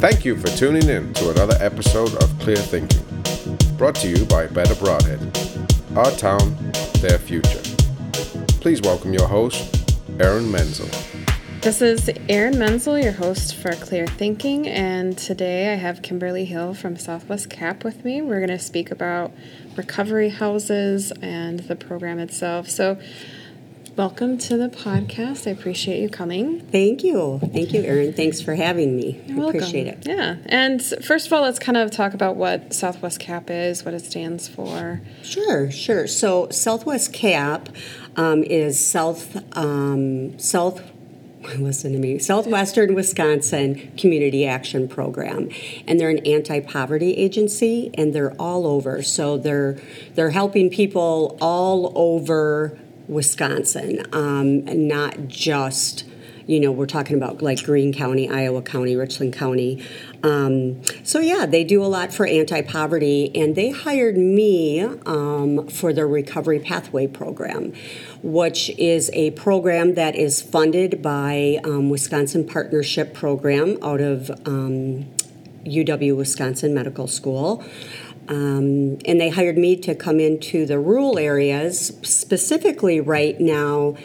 Thank you for tuning in to another episode of Clear Thinking, brought to you by Better Broadhead, our town, their future. Please welcome your host, Erin Menzel. This is Erin Menzel, your host for Clear Thinking, and today I have Kimberly Hill from Southwest CAP with me. We're going to speak about recovery houses and the program itself. So, welcome to the podcast. I appreciate you coming. Thank you. Thank you, Erin. Thanks for having me. You're welcome. I appreciate it. Yeah. And first of all, let's kind of talk about what Southwest CAP is, what it stands for. Sure. So Southwest CAP is Southwestern Wisconsin Community Action Program, and they're an anti-poverty agency, and they're all over. So they're helping people all over Wisconsin, not just, we're talking about like Greene County, Iowa County, Richland County. They do a lot for anti-poverty, and they hired me for their Recovery Pathway Program, which is a program that is funded by Wisconsin Partnership Program out of UW-Wisconsin Medical School. And they hired me to come into the rural areas, specifically right now,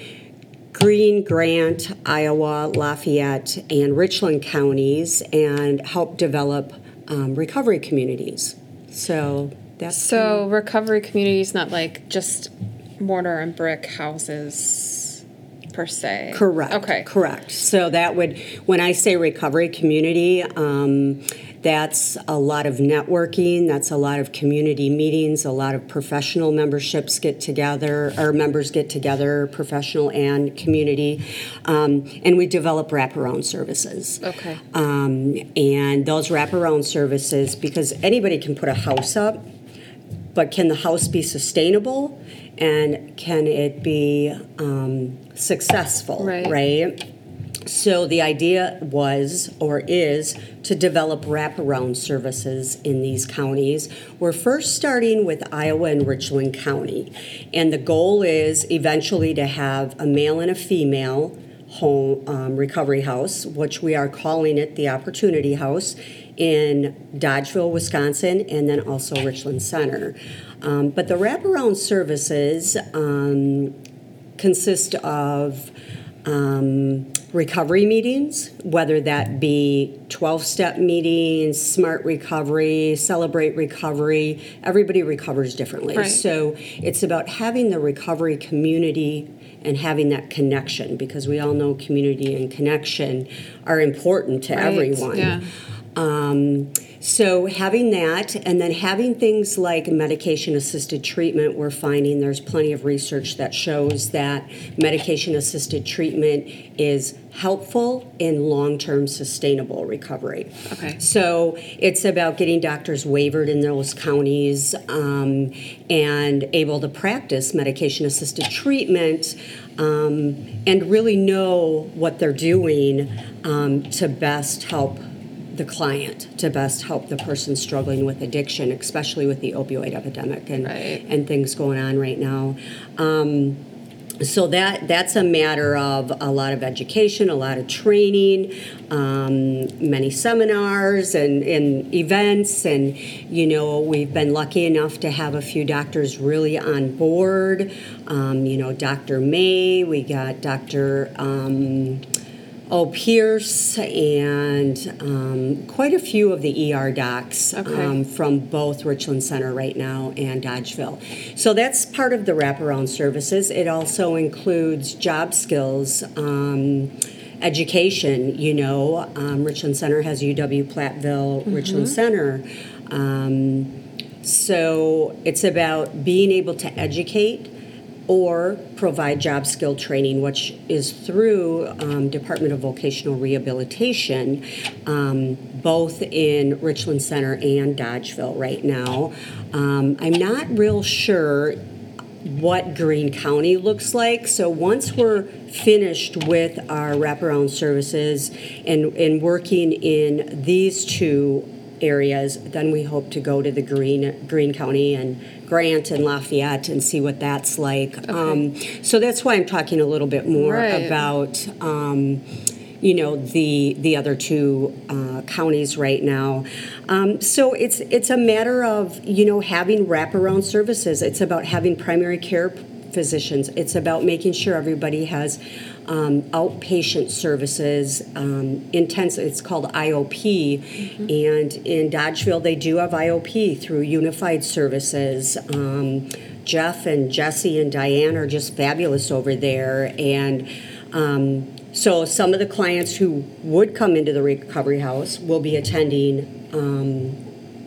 Greene, Grant, Iowa, Lafayette, and Richland counties, and help develop recovery communities. So recovery communities, not like just mortar and brick houses per se. Correct. Okay. Correct. So that would, when I say recovery community, that's a lot of networking, that's a lot of community meetings, a lot of professional memberships get together, or members get together, professional and community, and we develop wraparound services. Okay. And those wraparound services, because anybody can put a house up, but can the house be sustainable, and can it be successful, right? So the idea was, or is, to develop wraparound services in these counties. We're first starting with Iowa and Richland County, and the goal is eventually to have a male and a female home recovery house, which we are calling it the Opportunity House, in Dodgeville, Wisconsin, and then also Richland Center. But the wraparound services consist of recovery meetings, whether that be 12-step meetings, Smart Recovery, Celebrate Recovery. Everybody recovers differently. Right. So it's about having the recovery community and having that connection, because we all know community and connection are important to everyone. Yeah. So having that, and then having things like medication-assisted treatment, we're finding there's plenty of research that shows that medication-assisted treatment is helpful in long-term sustainable recovery. Okay. So it's about getting doctors waivered in those counties and able to practice medication-assisted treatment and really know what they're doing to best help the client, to best help the person struggling with addiction, especially with the opioid epidemic and things going on right now. So that's a matter of a lot of education, a lot of training, many seminars and events. And, we've been lucky enough to have a few doctors really on board. Dr. May, we got Dr. Pierce, and quite a few of the ER docs from both Richland Center right now and Dodgeville. So that's part of the wraparound services. It also includes job skills, education. Richland Center has UW-Platteville, mm-hmm. Richland Center. So it's about being able to educate or provide job skill training, which is through Department of Vocational Rehabilitation, both in Richland Center and Dodgeville right now. I'm not real sure what Greene County looks like, so once we're finished with our wraparound services and working in these two areas, then we hope to go to the Greene County and Grant and Lafayette and see what that's like. Okay. So that's why I'm talking a little bit more about you know, the other two counties right now. So it's a matter of, you know, having wraparound services. It's about having primary care physicians. It's about making sure everybody has outpatient services, intense, it's called IOP, mm-hmm. and in Dodgeville they do have IOP through Unified Services. Jeff and Jesse and Diane are just fabulous over there, and so some of the clients who would come into the recovery house will be attending,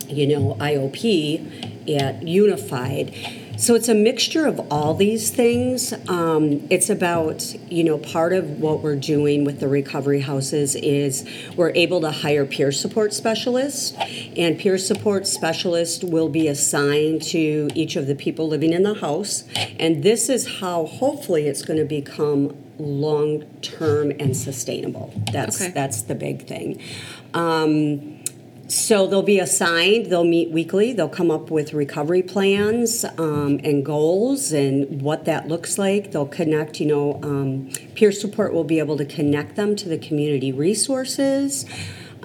you know, IOP at Unified. So it's a mixture of all these things. It's about, you know, part of what we're doing with the recovery houses is we're able to hire peer support specialists, and peer support specialists will be assigned to each of the people living in the house. And this is how hopefully it's going to become long-term and sustainable. That's the big thing. So they'll be assigned, they'll meet weekly, they'll come up with recovery plans and goals and what that looks like. They'll connect, you know, peer support will be able to connect them to the community resources.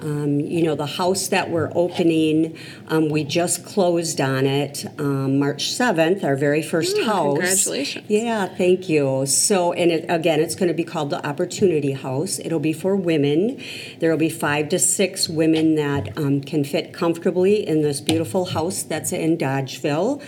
You know, the house that we're opening, we just closed on it March 7th, our very first house. Congratulations. Yeah, thank you. So, and it's going to be called the Opportunity House. It'll be for women. There will be 5 to 6 women that can fit comfortably in this beautiful house that's in Dodgeville.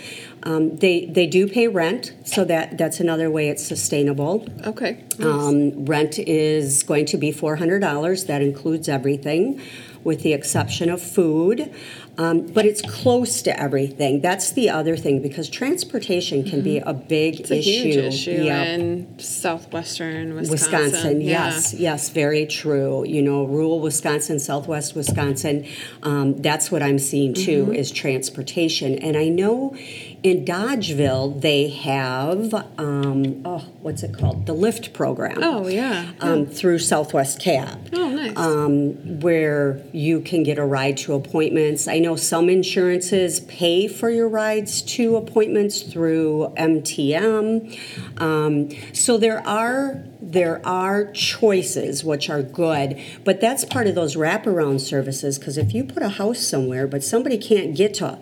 They do pay rent, so that's another way it's sustainable. Okay. Nice. Rent is going to be $400. That includes everything, with the exception of food. But it's close to everything. That's the other thing, because transportation can be a big issue. It's a huge issue in southwestern Wisconsin. Yes, very true. You know, rural Wisconsin, southwest Wisconsin, that's what I'm seeing too, is transportation. And I know in Dodgeville they have, what's it called? The Lyft program. Oh, yeah. Through Southwest Cab. Oh, nice. Where you can get a ride to appointments. I know some insurances pay for your rides to appointments through MTM. So there are choices, which are good, but that's part of those wraparound services, because if you put a house somewhere but somebody can't get to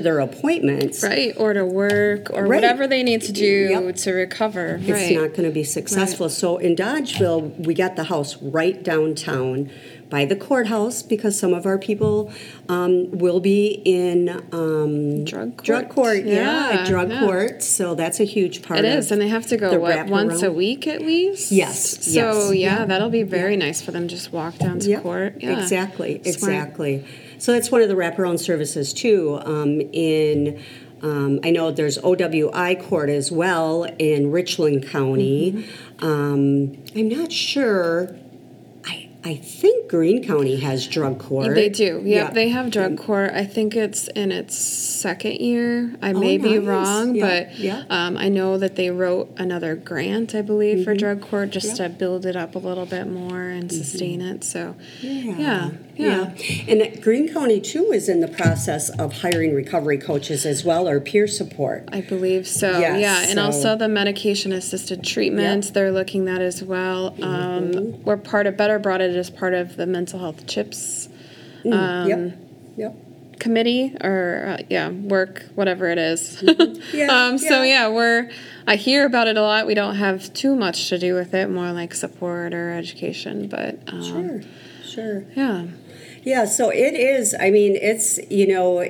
their appointments. Right, or to work, or whatever they need to do to recover. It's not going to be successful. Right. So in Dodgeville, we got the house right downtown by the courthouse, because some of our people will be in drug court. Court. So that's a huge part of it. It is, and they have to go, once a week at least? Yes. So, that'll be very nice for them to just walk down to court. Yeah. Exactly. So that's one of the wraparound services, too. I know there's OWI court as well in Richland County. Mm-hmm. I'm not sure. I think Greene County has drug court. They do. Yeah, they have drug court. I think it's in its second year. I may be wrong, but I know that they wrote another grant, I believe, for drug court, just to build it up a little bit more and sustain it. So, And Greene County, too, is in the process of hiring recovery coaches as well, or peer support. I believe so, And also the medication-assisted treatment, they're looking that as well. We're part of Better Broadhead as part of the mental health CHIPS committee, or work, whatever it is. So I hear about it a lot. We don't have too much to do with it, more like support or education, but sure. Yeah, so it is, I mean, it's, you know,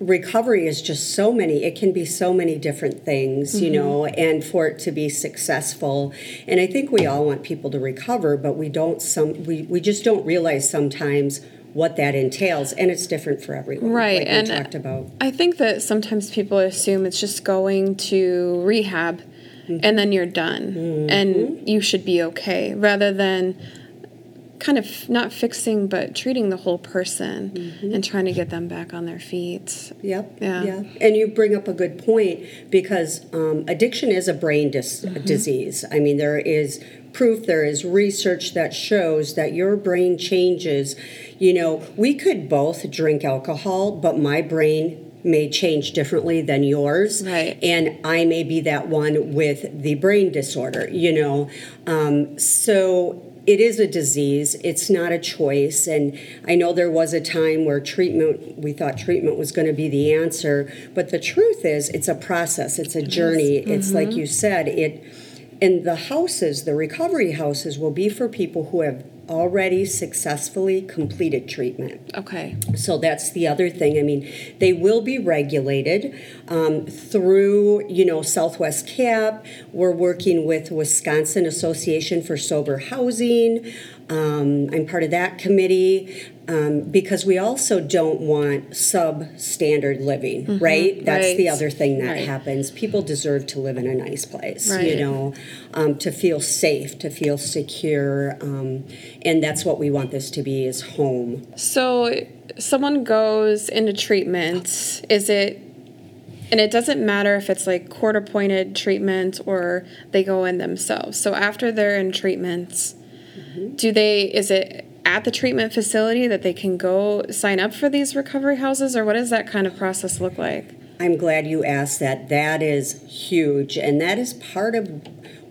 recovery is just so many, it can be so many different things, you know, and for it to be successful. And I think we all want people to recover, but we don't, we just don't realize sometimes what that entails, and it's different for everyone. Right, like we talked about. I think that sometimes people assume it's just going to rehab and then you're done and you should be okay, rather than kind of not fixing, but treating the whole person and trying to get them back on their feet. And you bring up a good point, because addiction is a brain disease. I mean, there is proof, there is research that shows that your brain changes. You know, we could both drink alcohol, but my brain may change differently than yours, and I may be that one with the brain disorder, you know. So it is a disease. It's not a choice. And I know there was a time where we thought treatment was going to be the answer. But the truth is, it's a process. It's a journey. Yes. Mm-hmm. It's like you said, and the houses, the recovery houses, will be for people who have already successfully completed treatment. Okay. So that's the other thing. I mean, they will be regulated through, Southwest CAP. We're working with Wisconsin Association for Sober Housing. I'm part of that committee because we also don't want substandard living, mm-hmm. right? That's right. The other thing that right. happens. People deserve to live in a nice place, right. To feel safe, to feel secure. And that's what we want this to be, is home. So someone goes into treatment, and it doesn't matter if it's like court-appointed treatment or they go in themselves. So after they're in treatment, is it at the treatment facility that they can go sign up for these recovery houses, or what does that kind of process look like? I'm glad you asked that. That is huge, and that is part of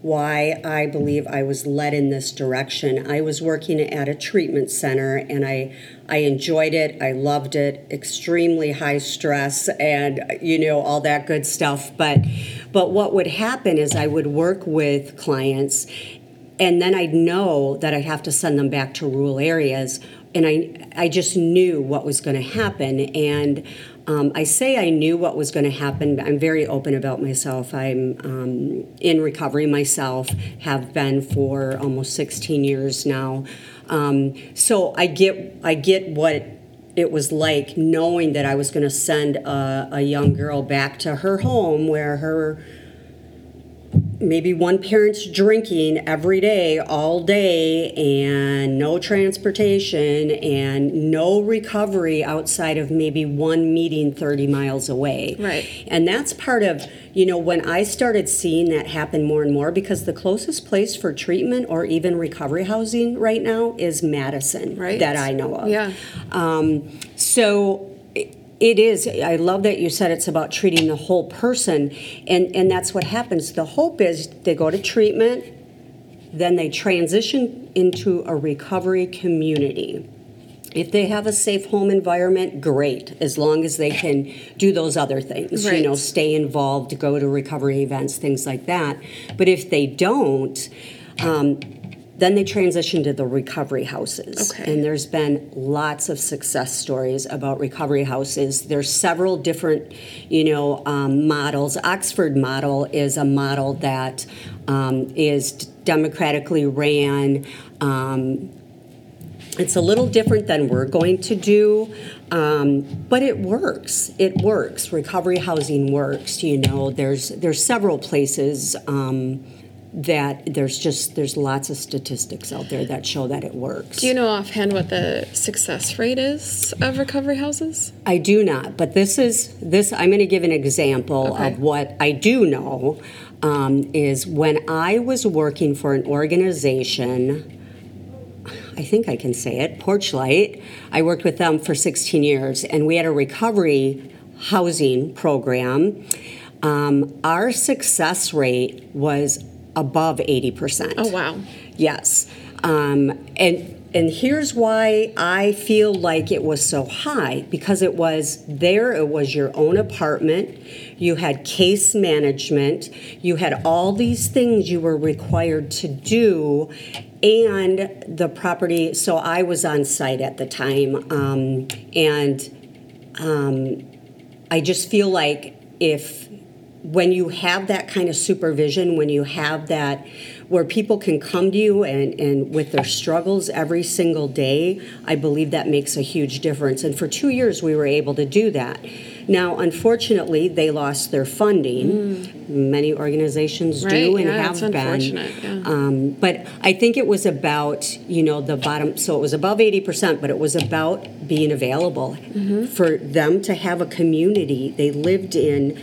why I believe I was led in this direction. I was working at a treatment center, and I enjoyed it. I loved it. Extremely high stress and, all that good stuff. But what would happen is I would work with clients, and then I'd know that I'd have to send them back to rural areas, and I just knew what was going to happen. And I say I knew what was going to happen. I'm very open about myself. I'm in recovery myself, have been for almost 16 years now. So I get what it was like, knowing that I was going to send a young girl back to her home where her maybe one parent's drinking every day, all day, and no transportation and no recovery outside of maybe one meeting 30 miles away. Right. And that's part of, when I started seeing that happen more and more, because the closest place for treatment or even recovery housing right now is Madison, right, that I know of. Yeah. So it is. I love that you said it's about treating the whole person, and that's what happens. The hope is they go to treatment, then they transition into a recovery community. If they have a safe home environment, great, as long as they can do those other things, right. Stay involved, go to recovery events, things like that. But if they don't, then they transitioned to the recovery houses. Okay. And there's been lots of success stories about recovery houses. There's several different, models. Oxford model is a model that is democratically ran. It's a little different than we're going to do, but it works. It works. Recovery housing works. There's several places. That there's lots of statistics out there that show that it works. Do you know offhand what the success rate is of recovery houses? I do not, but this. I'm going to give an example of what I do know. Is when I was working for an organization, I think I can say it, Porchlight. I worked with them for 16 years, and we had a recovery housing program. Our success rate was above 80%. Oh, wow. Yes. And here's why I feel like it was so high, because it was your own apartment, you had case management, you had all these things you were required to do, and the property, so I was on site at the time, I just feel like when you have that kind of supervision, when you have that where people can come to you and with their struggles every single day, I believe that makes a huge difference. And for 2 years, we were able to do that. Now, unfortunately, they lost their funding. Many organizations do, and have been. Yeah. But I think it was about, the bottom. So it was above 80%, but it was about being available for them to have a community they lived in.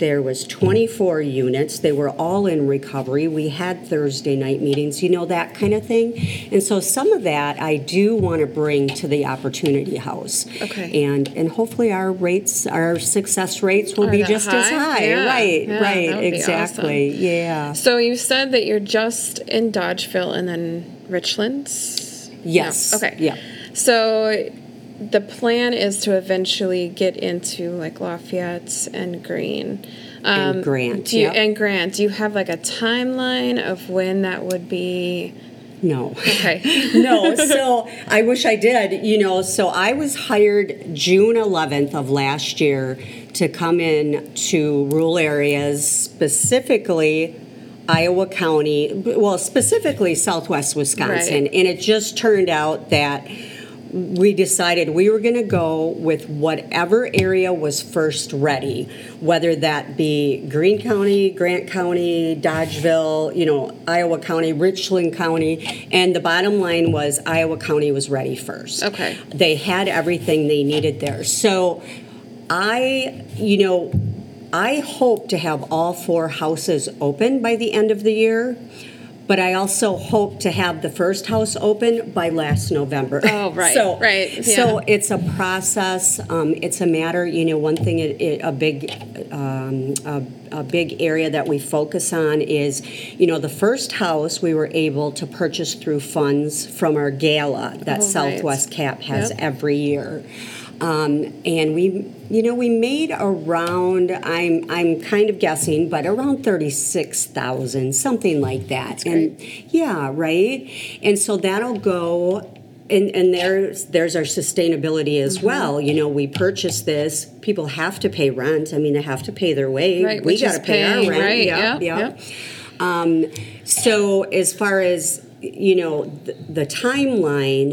There was 24 units. They were all in recovery. We had Thursday night meetings, that kind of thing. And so some of that I do want to bring to the Opportunity House. Okay. And hopefully our success rates will be just as high. Yeah. Right, yeah, right, exactly. Awesome. Yeah. So you said that you're just in Dodgeville and then Richlands? Yes. No. Okay. Yeah. So the plan is to eventually get into like Lafayette and Greene. And Grant. Do you have like a timeline of when that would be? No. Okay. No. So I wish I did, so I was hired June 11th of last year to come in to rural areas, specifically Iowa County, specifically Southwest Wisconsin. Right. And it just turned out that we decided we were going to go with whatever area was first ready, whether that be Greene County, Grant County, Dodgeville, Iowa County, Richland County, and the bottom line was Iowa County was ready first. Okay. They had everything they needed there. So I hope to have all four houses open by the end of the year. But I also hope to have the first house open by last November. Oh, right, right. Yeah. So it's a process. It's a matter, one thing, a big area that we focus on is, the first house we were able to purchase through funds from our gala that Southwest CAP has every year. And we made around, I'm kind of guessing, but around $36,000, something like that. That's great. Yeah, right. And so that'll go, and there's our sustainability as well. We purchased this. People have to pay rent. They have to pay their way. Right, we got to pay our rent. Right, yep. So as far as the timeline,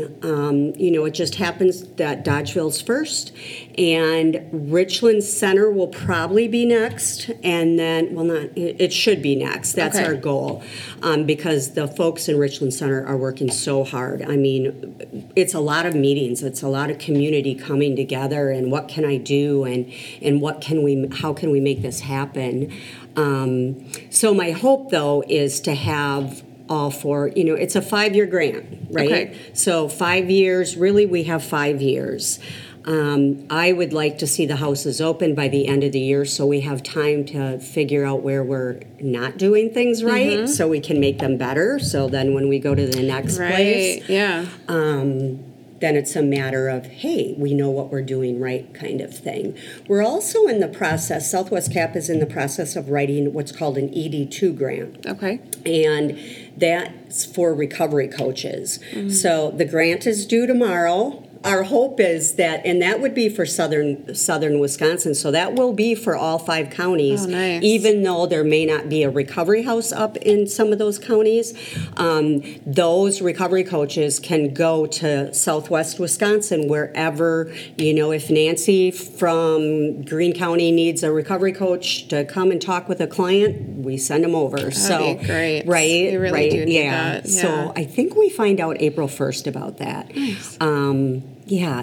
it just happens that Dodgeville's first, and Richland Center will probably be next, and then, it should be next. That's our goal, because the folks in Richland Center are working so hard. It's a lot of meetings. It's a lot of community coming together, and what can I do, and how can we make this happen? So my hope, though, is to have all for, it's a 5-year grant, right? Okay. So 5 years, really we have 5 years. I would like to see the houses open by the end of the year so we have time to figure out where we're not doing things right, so we can make them better. So then when we go to the next place, then it's a matter of, hey, we know what we're doing right kind of thing. We're also in the process, Southwest CAP is in the process of writing what's called an ED2 grant. Okay. And that's for recovery coaches. Mm-hmm. So the grant is due tomorrow. Our hope is that, and that would be for southern Wisconsin, so that will be for all 5 counties, even though there may not be a recovery house up in some of those counties. Those recovery coaches can go to Southwest Wisconsin wherever, if Nancy from Greene County needs a recovery coach to come and talk with a client, we send them over. That'd be great. Right? We really do need that. Yeah. So I think we find out April 1st about that. Nice.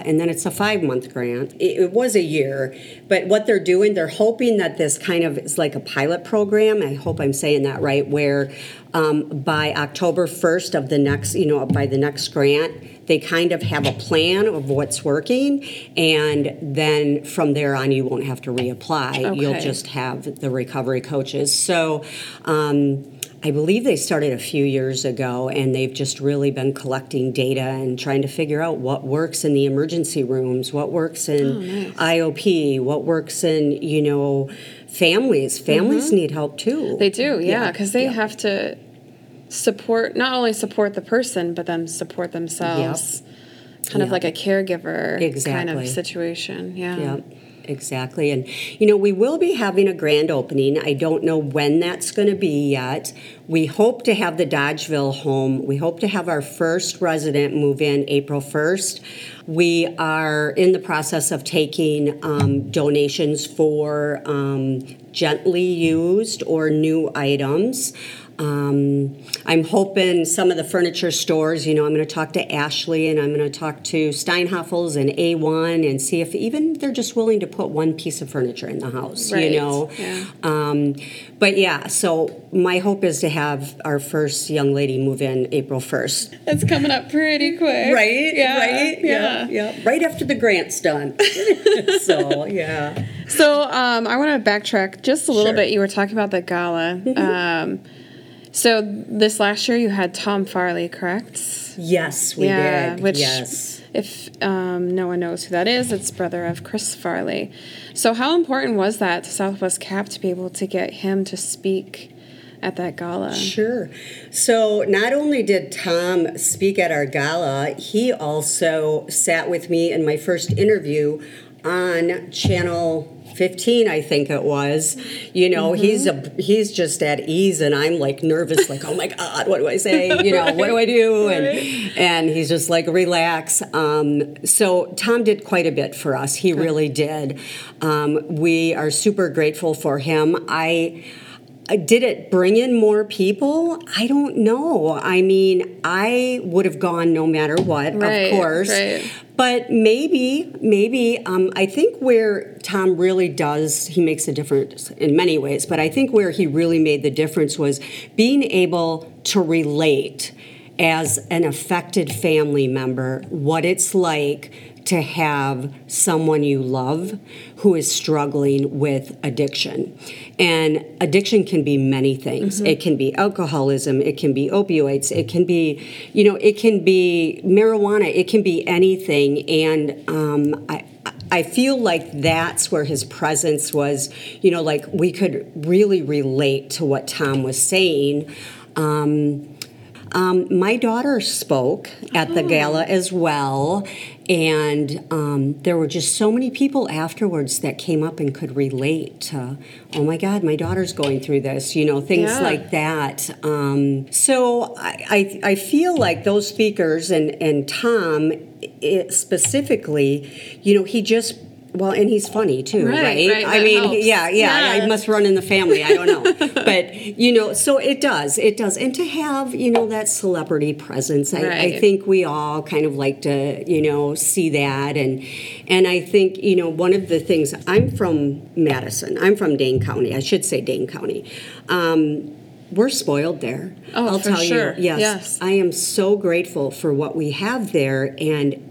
And then it's a 5-month grant. It was a year, but what they're doing, they're hoping that this kind of is like a pilot program. I hope I'm saying that right, where by October 1st of the next, by the next grant, they kind of have a plan of what's working, and then from there on, you won't have to reapply. Okay. You'll just have the recovery coaches. So, I believe they started a few years ago, and they've just really been collecting data and trying to figure out what works in the emergency rooms, what works in IOP, what works in, families. Families need help, too. They do, because they have to not only support the person, but then support themselves, kind of like a caregiver kind of situation. Yeah. Yep. Exactly. And, we will be having a grand opening. I don't know when that's going to be yet. We hope to have the Dodgeville home. We hope to have our first resident move in April 1st. We are in the process of taking donations for gently used or new items. I'm hoping some of the furniture stores, I'm going to talk to Ashley, and I'm going to talk to Steinhoffels and A1 and see if even they're just willing to put one piece of furniture in the house, Yeah. So my hope is to have our first young lady move in April 1st. That's coming up pretty quick. Right? Yeah. Right? Yeah. Yeah. Right after the grant's done. So I want to backtrack just a little bit. You were talking about the gala. So this last year you had Tom Farley, correct? Yes, we did. Which, yes. If no one knows who that is, it's brother of Chris Farley. So how important was that to Southwest CAP to be able to get him to speak at that gala? Sure. So not only did Tom speak at our gala, he also sat with me in my first interview on Channel 15, I think it was. You know, mm-hmm. he's just at ease, and I'm like nervous, like, oh my God, what do I say? You know, right. What do I do? Right. And he's just like, relax. So Tom did quite a bit for us. He really did. We are super grateful for him. Did it bring in more people? I don't know. I mean, I would have gone no matter what, right, of course. Right. But maybe, I think where Tom really does, he makes a difference in many ways, but I think where he really made the difference was being able to relate as an affected family member what it's like to have someone you love who is struggling with addiction. And addiction can be many things. Mm-hmm. It can be alcoholism, it can be opioids, it can be, you know, it can be marijuana, it can be anything. And I feel like that's where his presence was, you know, like we could really relate to what Tom was saying. My daughter spoke at the gala as well, and there were just so many people afterwards that came up and could relate to, oh my God, my daughter's going through this, you know, things like that. So I feel like those speakers and Tom specifically, you know, he just... Well, and he's funny, too, right? I mean, helps. I must run in the family. I don't know. But, you know, so it does. And to have, you know, that celebrity presence, I think we all kind of like to, you know, see that. And I think, you know, one of the things, I'm from Madison. I'm from Dane County. I should say Dane County. We're spoiled there. Oh, I'll tell you. Yes. I am so grateful for what we have there. And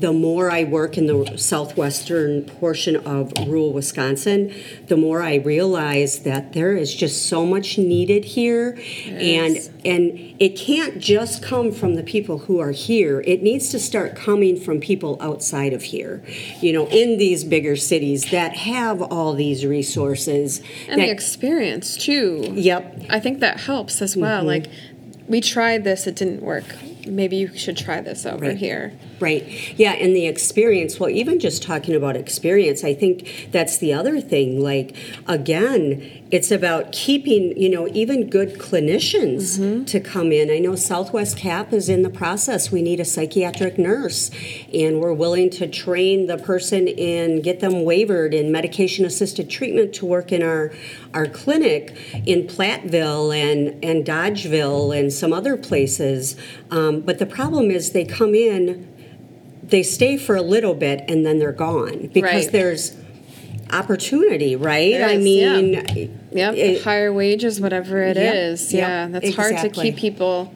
the more I work in the southwestern portion of rural Wisconsin, the more I realize that there is just so much needed here. Yes. And it can't just come from the people who are here. It needs to start coming from people outside of here, you know, in these bigger cities that have all these resources. And the experience, too. Yep. I think that helps as well. Mm-hmm. Like, we tried this, it didn't work. Maybe you should try this over here. Right. Yeah, and the experience, well, even just talking about experience, I think that's the other thing. Like, again, it's about keeping, you know, even good clinicians mm-hmm. to come in. I know Southwest CAP is in the process. We need a psychiatric nurse, and we're willing to train the person and get them waivered in medication-assisted treatment to work in our clinic in Platteville and Dodgeville and some other places. But the problem is they come in, they stay for a little bit, and then they're gone because there's opportunity, right? Yes, I mean, higher wages, whatever it is. Yeah, that's hard to keep people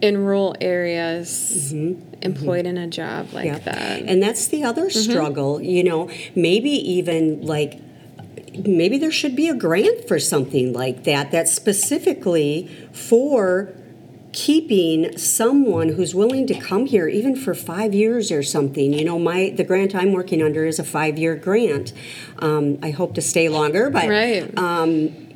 in rural areas mm-hmm. employed mm-hmm. in a job like that. And that's the other struggle, mm-hmm. you know, maybe even like, maybe there should be a grant for something like that that's specifically for keeping someone who's willing to come here even for 5 years or something. You know, the grant I'm working under is a 5-year grant. I hope to stay longer, but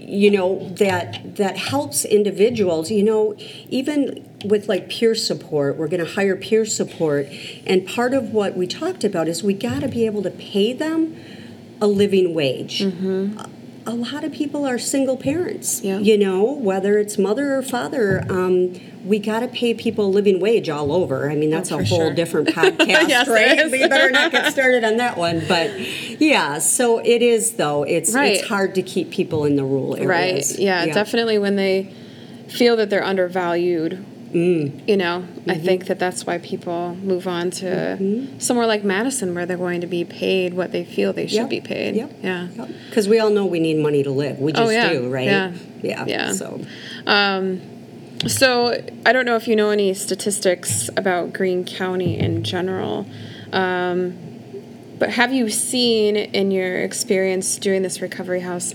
you know, that helps individuals, you know, even with like peer support. We're going to hire peer support, and part of what we talked about is we got to be able to pay them a living wage. Mm-hmm. A lot of people are single parents, you know, whether it's mother or father. We got to pay people a living wage all over. I mean, that's a whole different podcast, right? We better not get started on that one. But, yeah, so it is, though. It's hard to keep people in the rural areas. Right, yeah, definitely when they feel that they're undervalued, you know, mm-hmm. I think that's why people move on to mm-hmm. somewhere like Madison where they're going to be paid what they feel they should be paid. Yep. Yeah. Because we all know we need money to live. We just do, right? Yeah. So. So I don't know if you know any statistics about Greene County in general, but have you seen in your experience doing this recovery house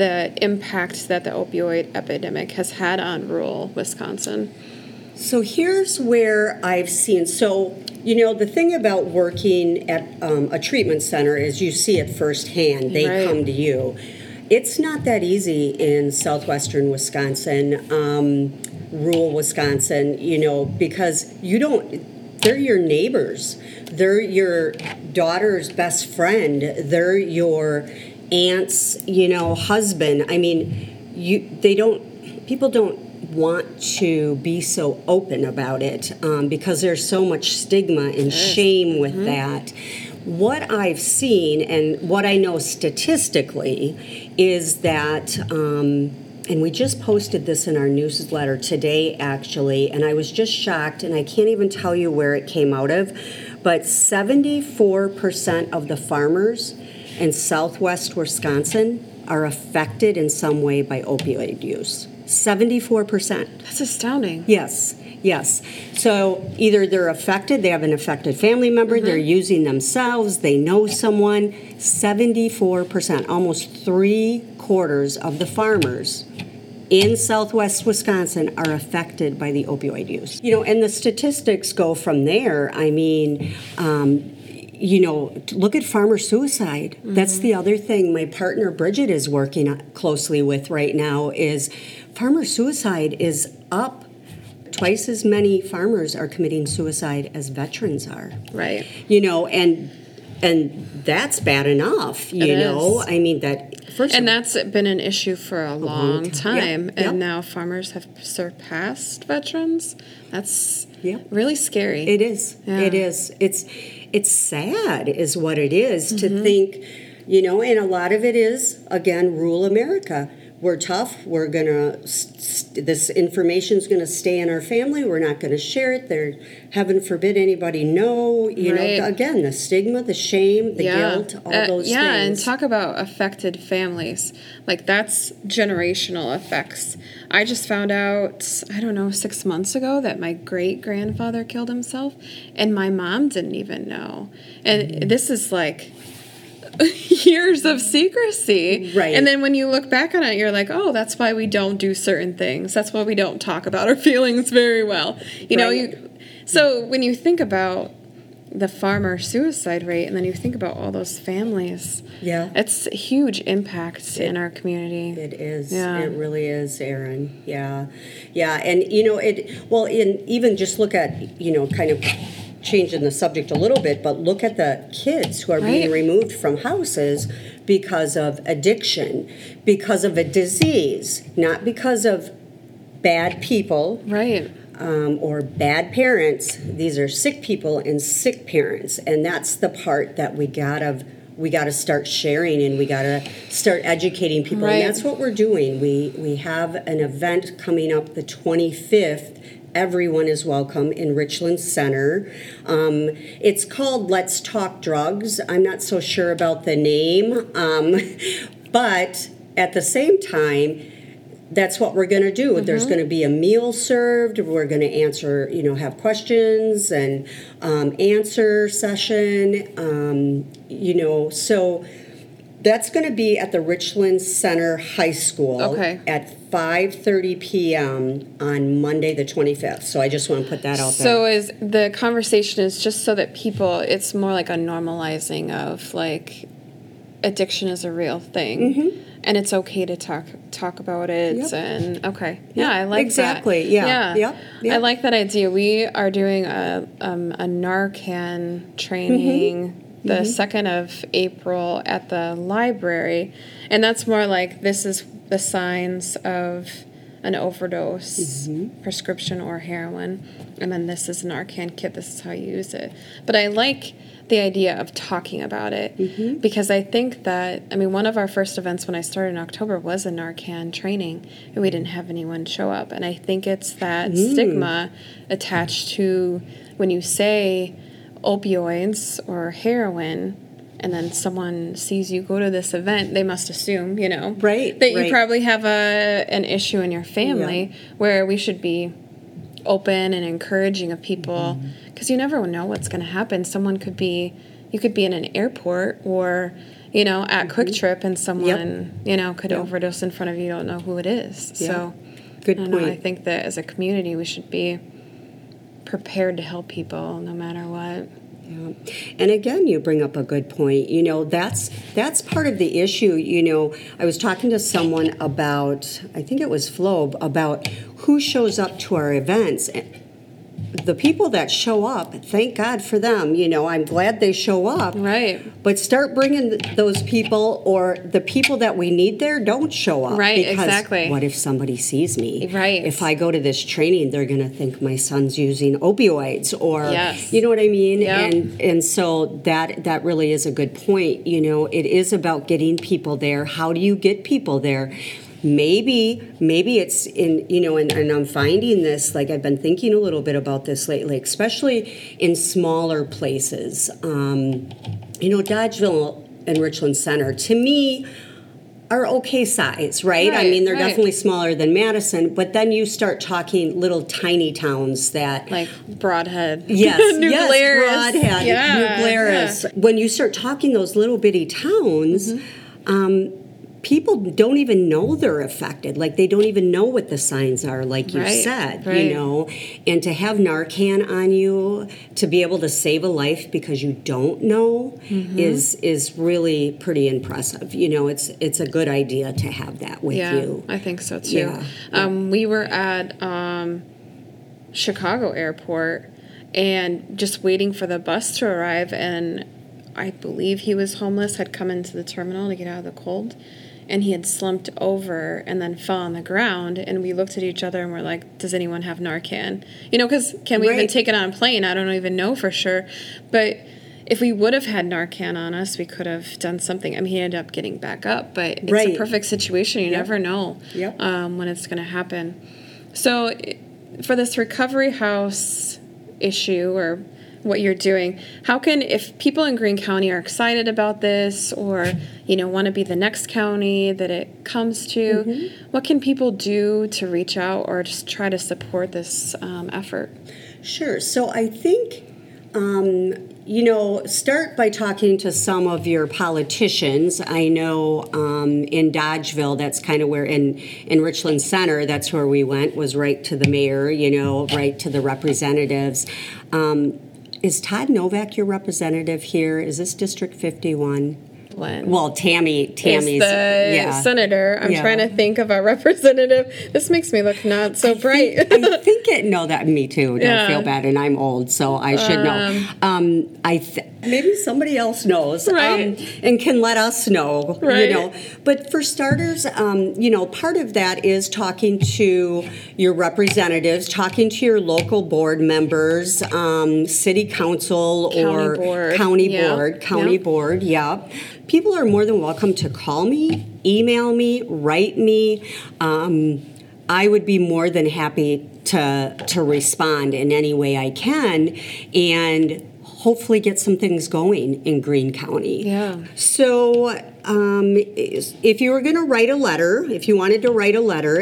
the impact that the opioid epidemic has had on rural Wisconsin. So here's where I've seen, the thing about working at a treatment center is you see it firsthand. They right. come to you. It's not that easy in southwestern Wisconsin, rural Wisconsin, because they're your neighbors. They're your daughter's best friend. They're your aunt's, husband. I mean, people don't want to be so open about it because there's so much stigma and shame with mm-hmm. that. What I've seen and what I know statistically is that, and we just posted this in our newsletter today, actually, and I was just shocked, and I can't even tell you where it came out of, but 74% of the farmers in southwest Wisconsin are affected in some way by opioid use. 74%. That's astounding. Yes. So either they're affected, they have an affected family member, mm-hmm. they're using themselves, they know someone. 74%, almost 3/4 of the farmers in southwest Wisconsin are affected by the opioid use. And the statistics go from there. I mean, look at farmer suicide. Mm-hmm. That's the other thing my partner Bridget is working closely with right now is farmer suicide is up. Twice as many farmers are committing suicide as veterans are. Right. And that's bad enough, it is. I mean, that... that's been an issue for a long time. Yep. And now farmers have surpassed veterans. That's really scary. It is. Yeah. It is. It's sad is what it is mm-hmm. to think, and a lot of it is, again, rural America. We're tough. We're going to, this information's going to stay in our family. We're not going to share it. They're, heaven forbid anybody know, right. Again, the stigma, the shame, the guilt, all those things. Yeah, and talk about affected families. Like, that's generational effects. I just found out, 6 months ago that my great-grandfather killed himself, and my mom didn't even know. And this is like... years of secrecy. Right. And then when you look back on it, you're like, oh, that's why we don't do certain things. That's why we don't talk about our feelings very well. So when you think about the farmer suicide rate and then you think about all those families, it's a huge impact in our community. It is. Yeah. It really is, Erin. Yeah. Yeah. And, even just look at, kind of... changing the subject a little bit, but look at the kids who are being removed from houses because of addiction, because of a disease, not because of bad people, or bad parents. These are sick people and sick parents, and that's the part that we gotta start sharing and we gotta start educating people, and that's what we're doing. We have an event coming up the 25th. Everyone is welcome in Richland Center. It's called Let's Talk Drugs. I'm not so sure about the name, but at the same time, that's what we're going to do. Mm-hmm. There's going to be a meal served. We're going to answer, have questions and answer session, so that's going to be at the Richland Center High School at 5:30 p.m. on Monday the 25th. So I just want to put that out there. So is the conversation is just so that people, it's more like a normalizing of like addiction is a real thing. Mm-hmm. And it's okay to talk about it. Yep. And I like exactly. that. Exactly. Yeah. Yeah. Yep. I like that idea. We are doing a Narcan training mm-hmm. the 2nd of April at the library. And that's more like this is the signs of an overdose, prescription or heroin. And then this is an Narcan kit. This is how you use it. But I like the idea of talking about it because I think that, one of our first events when I started in October was a Narcan training and we didn't have anyone show up. And I think it's that stigma attached to when you say opioids or heroin, and then someone sees you go to this event, they must assume, that you probably have an issue in your family where we should be open and encouraging of people because you never know what's going to happen. Someone could be you could be in an airport or, you know, at Quick Trip and someone, you know, could overdose in front of you. You don't know who it is. Yeah. So good point. I think that as a community, we should be prepared to help people no matter what. Yeah. And again, you bring up a good point. You know, that's part of the issue. You know, I was talking to someone about, I think it was Flo, about who shows up to our events. The people that show up, thank God for them. You know, I'm glad they show up. Right. But start bringing those people, or the people that we need there don't show up. Right, because exactly. What if somebody sees me? Right. If I go to this training, they're going to think my son's using opioids or, yes. You know what I mean? Yep. And so that really is a good point. You know, it is about getting people there. How do you get people there? Maybe it's in, you know, and I'm finding this, like I've been thinking a little bit about this lately, especially in smaller places. You know, Dodgeville and Richland Center, to me, are okay size, right? I mean, they're definitely smaller than Madison, but then you start talking little tiny towns that... Like Broadhead. Yes, Broadhead, New Glarus. Yeah. When you start talking those little bitty towns... Mm-hmm. People don't even know they're affected. Like, they don't even know what the signs are, like you said, you know. And to have Narcan on you, to be able to save a life because you don't know, mm-hmm. is really pretty impressive. You know, it's a good idea to have that with you. I think so, too. Yeah. We were at Chicago Airport and just waiting for the bus to arrive, and I believe he was homeless, had come into the terminal to get out of the cold. And he had slumped over and then fell on the ground. And we looked at each other and we're like, does anyone have Narcan? You know, because can we even take it on a plane? I don't even know for sure. But if we would have had Narcan on us, we could have done something. I mean, he ended up getting back up. But it's a perfect situation. You never know when it's going to happen. So for this recovery house issue or what you're doing, how can, if people in Greene County are excited about this or, you know, want to be the next county that it comes to, mm-hmm. what can people do to reach out or just try to support this effort? Sure. So I think, you know, start by talking to some of your politicians. I know in Dodgeville, that's kind of where, in Richland Center, that's where we went, was right to the mayor, you know, right to the representatives. Is Todd Novak your representative here? Is this District 51? Well, Tammy's the senator. I'm trying to think of a representative. This makes me look not so bright. I think it. No, that me too. Don't feel bad, and I'm old, so I should know. Maybe somebody else knows, and can let us know. Right. You know, but for starters, you know, part of that is talking to your representatives, talking to your local board members, city council or county board. Yeah. People are more than welcome to call me, email me, write me. I would be more than happy to respond in any way I can and hopefully get some things going in Greene County. Yeah. So if you were going to write a letter, if you wanted to write a letter,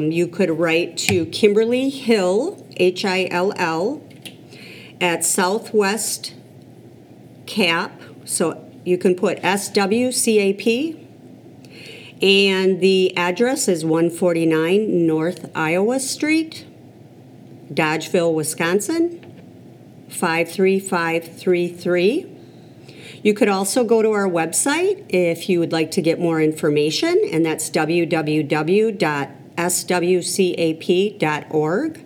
you could write to Kimberly Hill, Hill, at Southwest CAP, so you can put SWCAP, and the address is 149 North Iowa Street, Dodgeville, Wisconsin, 53533. You could also go to our website if you would like to get more information, and that's www.swcap.org.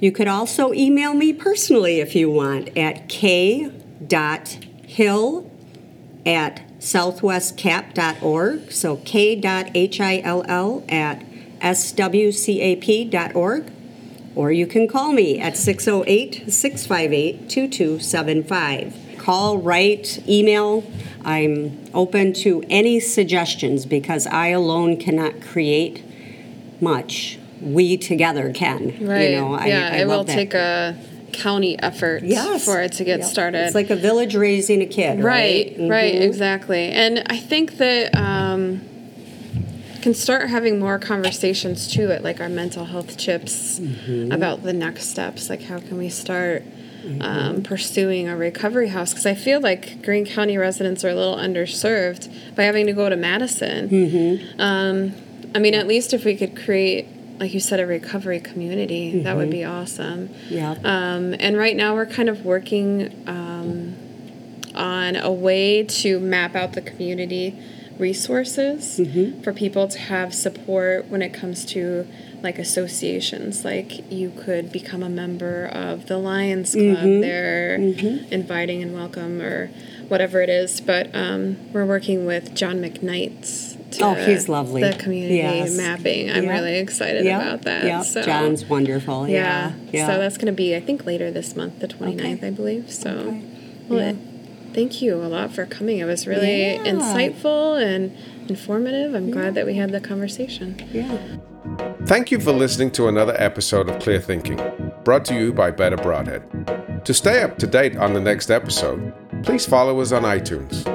You could also email me personally if you want at k.hill@southwestcap.org, so k.hill@swcap.org, or you can call me at 608-658-2275. Call, write, email. I'm open to any suggestions because I alone cannot create much. We together can. Right. You know, I love that. Take a county efforts for it to get started. It's like a village raising a kid, right? Right, mm-hmm. Exactly. And I think that can start having more conversations too at like our mental health chips mm-hmm. about the next steps, like how can we start pursuing a recovery house, because I feel like Greene County residents are a little underserved by having to go to Madison. Mm-hmm. I mean, at least if we could create, like you said, a recovery community, mm-hmm. that would be awesome. Yeah. And right now we're kind of working on a way to map out the community resources mm-hmm. for people to have support when it comes to like associations. Like you could become a member of the Lions Club. Mm-hmm. They're mm-hmm. inviting and welcome or whatever it is. But we're working with John McKnight to he's lovely. The community yes. mapping. I'm really excited about that. Yep. So, John's wonderful. Yeah. Yeah. So that's going to be, I think, later this month, the 29th, I believe. So thank you a lot for coming. It was really insightful and informative. I'm glad that we had the conversation. Yeah. Thank you for listening to another episode of Clear Thinking, brought to you by Better Broadhead. To stay up to date on the next episode, please follow us on iTunes.